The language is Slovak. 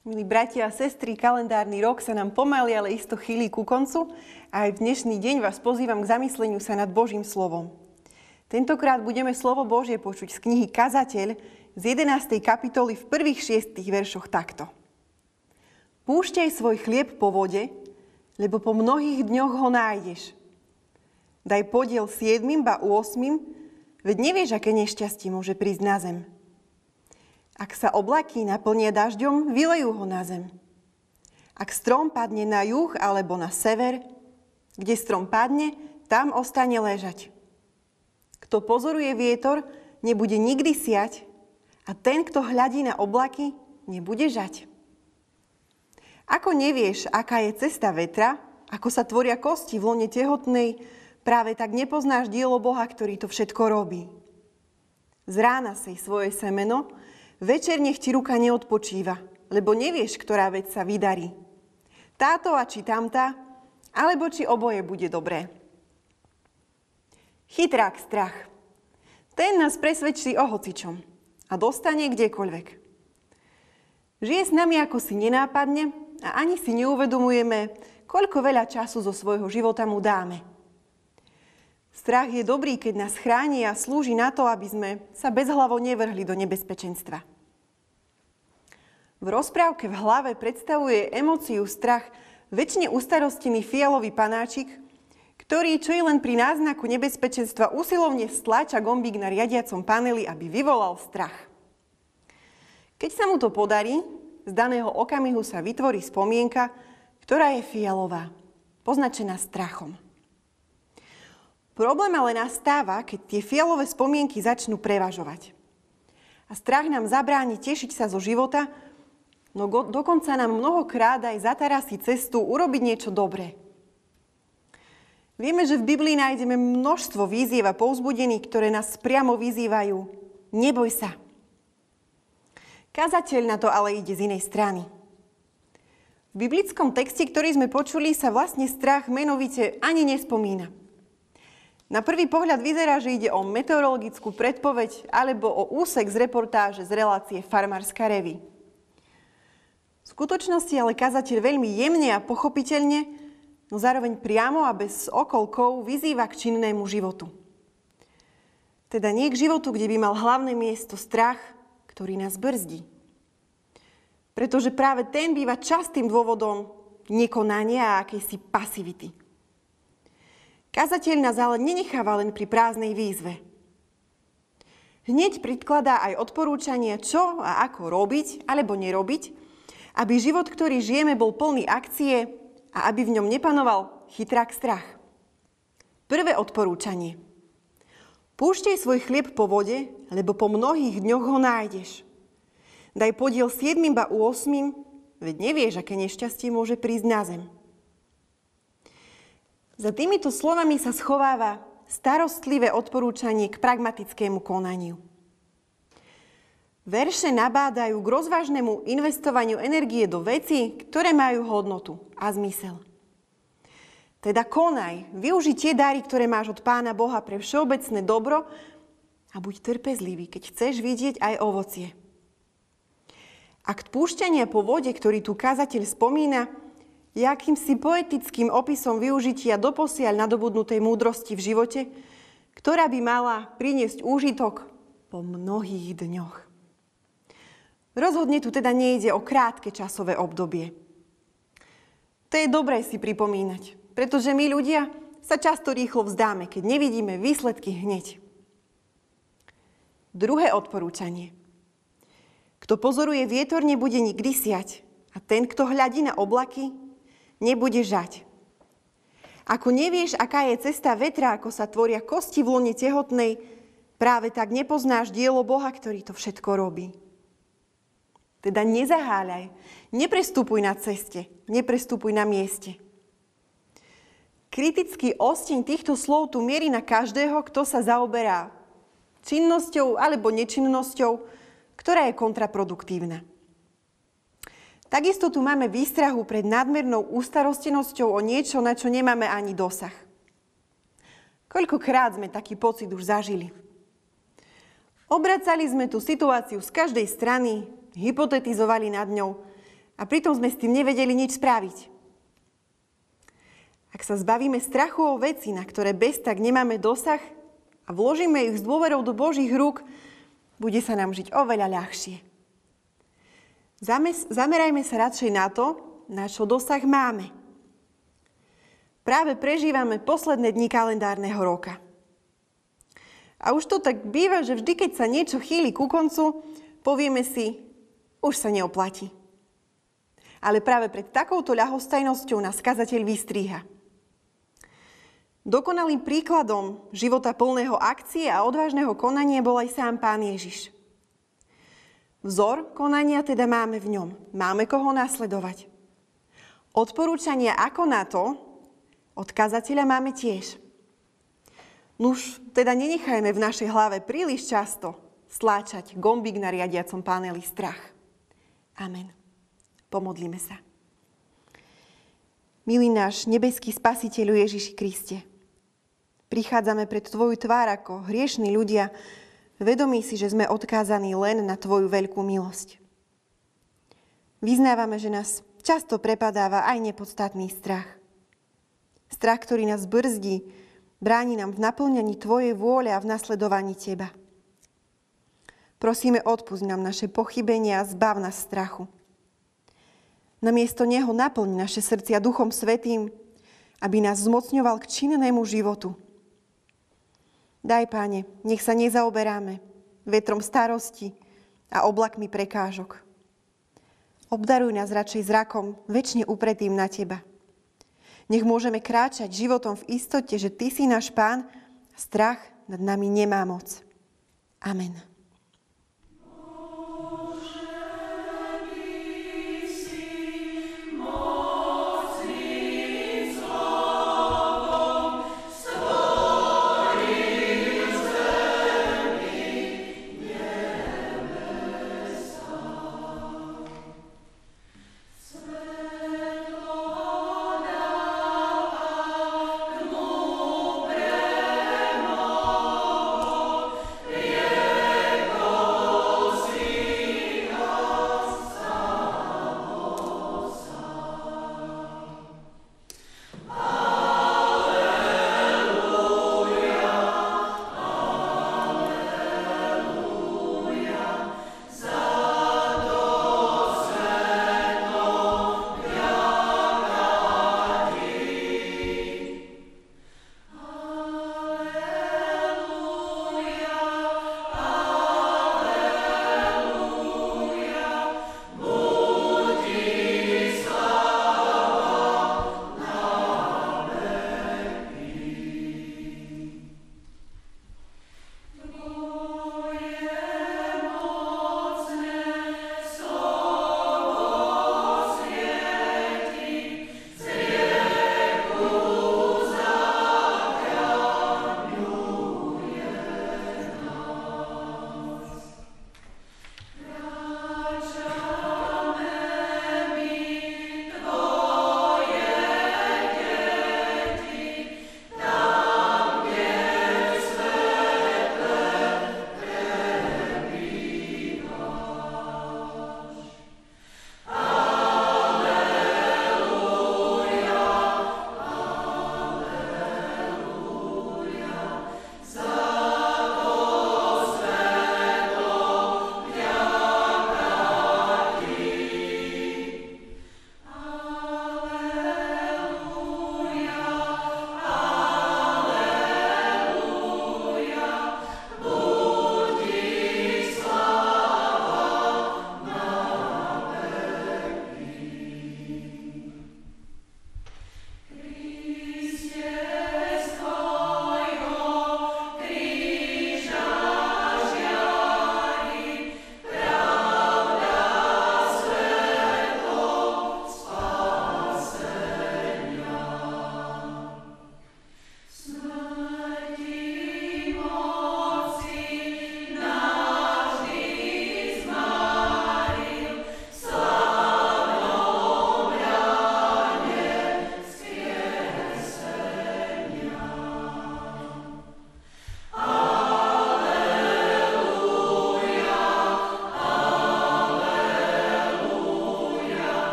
Milí bratia a sestry, kalendárny rok sa nám pomaly, ale isto chýli ku koncu a aj v dnešný deň vás pozývam k zamysleniu sa nad Božím slovom. Tentokrát budeme slovo Božie počuť z knihy Kazateľ z 11. kapitoly v prvých 6 veršoch takto. Púšťaj svoj chlieb po vode, lebo po mnohých dňoch ho nájdeš. Daj podiel 7, ba 8, veď nevieš, aké nešťastie môže prísť na zem. Ak sa oblaky naplnia dažďom, vylejú ho na zem. Ak strom padne na juh alebo na sever, kde strom padne, tam ostane ležať. Kto pozoruje vietor, nebude nikdy siať, a ten, kto hľadí na oblaky, nebude žať. Ako nevieš, aká je cesta vetra, ako sa tvoria kosti v lone tehotnej, práve tak nepoznáš dielo Boha, ktorý to všetko robí. Z rána sej svoje semeno, večer nech ti ruka neodpočíva, lebo nevieš, ktorá vec sa vydarí. Táto a či tamtá, alebo či oboje bude dobré. Chytrák strach. Ten nás presvedčí o hocičom a dostane kdekoľvek. Žije s nami ako si nenápadne a ani si neuvedomujeme, koľko veľa času zo svojho života mu dáme. Strach je dobrý, keď nás chráni a slúži na to, aby sme sa bezhlavo nevrhli do nebezpečenstva. V rozprávke v hlave predstavuje emóciu strach väčšine ustarostený fialový panáčik, ktorý čo i len pri náznaku nebezpečenstva usilovne stláča gombík na riadiacom paneli, aby vyvolal strach. Keď sa mu to podarí, z daného okamihu sa vytvorí spomienka, ktorá je fialová, označená strachom. Problém ale nastáva, keď tie fialové spomienky začnú prevažovať. A strach nám zabráni tešiť sa zo života, no dokonca nám mnohokrát aj zatarasí cestu urobiť niečo dobré. Vieme, že v Biblii nájdeme množstvo výziev a povzbudení, ktoré nás priamo vyzývajú. Neboj sa. Kazateľ na to ale ide z inej strany. V biblickom texte, ktorý sme počuli, sa vlastne strach menovite ani nespomína. Na prvý pohľad vyzerá, že ide o meteorologickú predpoveď alebo o úsek z reportáže z relácie Farmárska revy. V skutočnosti ale kazateľ veľmi jemne a pochopiteľne, no zároveň priamo a bez okolkov vyzýva k činnému životu. Teda nie k životu, kde by mal hlavné miesto strach, ktorý nás brzdí. Pretože práve ten býva častým dôvodom nekonania a akejsi pasivity. Kazateľ nás ale nenecháva len pri prázdnej výzve. Hneď predkladá aj odporúčanie, čo a ako robiť alebo nerobiť, aby život, ktorý žijeme, bol plný akcie a aby v ňom nepanoval chytrák strach. Prvé odporúčanie. Púšťaj svoj chlieb po vode, lebo po mnohých dňoch ho nájdeš. Daj podiel 7, ba 8, veď nevieš, aké nešťastie môže prísť na zem. Za týmito slovami sa schováva starostlivé odporúčanie k pragmatickému konaniu. Verše nabádajú k rozvážnemu investovaniu energie do vecí, ktoré majú hodnotu a zmysel. Teda konaj, využij tie dary, ktoré máš od Pána Boha pre všeobecné dobro a buď trpezlivý, keď chceš vidieť aj ovocie. Akt púšťania po vode, ktorý tu kazateľ spomína, je akýmsi poetickým opisom využitia doposiaľ nadobudnutej múdrosti v živote, ktorá by mala priniesť úžitok po mnohých dňoch. Rozhodne tu teda nejde o krátke časové obdobie. To je dobré si pripomínať, pretože my ľudia sa často rýchlo vzdáme, keď nevidíme výsledky hneď. Druhé odporúčanie. Kto pozoruje vietor, nebude nikdy siať, a ten, kto hľadí na oblaky, nebude žať. Ako nevieš, aká je cesta vetra, ako sa tvoria kosti v lone tehotnej, práve tak nepoznáš dielo Boha, ktorý to všetko robí. Teda nezaháľaj, neprestupuj na ceste, neprestupuj na mieste. Kritický osteň týchto slov tu mierí na každého, kto sa zaoberá činnosťou alebo nečinnosťou, ktorá je kontraproduktívna. Takisto tu máme výstrahu pred nadmernou ústarostenosťou o niečo, na čo nemáme ani dosah. Koľkokrát sme taký pocit už zažili. Obracali sme tú situáciu z každej strany, hypotetizovali nad ňou a A pritom sme s tým nevedeli nič spraviť. Ak sa zbavíme strachu o veci, na ktoré bez tak nemáme dosah a vložíme ich s dôverou do Božích rúk, bude sa nám žiť oveľa ľahšie. Zamerajme sa radšej na to, na čo dosah máme. Práve prežívame posledné dni kalendárneho roka. A už to tak býva, že vždy, keď sa niečo chýli ku koncu, povieme si, už sa neoplatí. Ale práve pred takouto ľahostajnosťou nás kazateľ vystríha. Dokonalým príkladom života plného akcie a odvážneho konania bol aj sám Pán Ježiš. Vzor konania teda máme v ňom. Máme koho nasledovať. Odporúčania ako na to od kazateľa máme tiež. Nuž, teda nenechajme v našej hlave príliš často stláčať gombík na riadiacom paneli strach. Amen. Pomodlíme sa. Milý náš nebeský Spasiteľu Ježiši Kriste, prichádzame pred Tvoju tvár ako hriešní ľudia, vedomí si, že sme odkázaní len na Tvoju veľkú milosť. Vyznávame, že nás často prepadáva aj nepodstatný strach. Strach, ktorý nás brzdí, bráni nám v naplňaní Tvojej vôle a v nasledovaní Teba. Prosíme, odpusť nám naše pochybenia a zbav nás strachu. Namiesto neho naplň naše srdcia Duchom Svätým, aby nás zmocňoval k činnému životu. Daj, Páne, nech sa nezaoberáme vetrom starosti a oblakmi prekážok. Obdaruj nás radšej zrakom, večne upretým na Teba. Nech môžeme kráčať životom v istote, že Ty si náš Pán, strach nad nami nemá moc. Amen.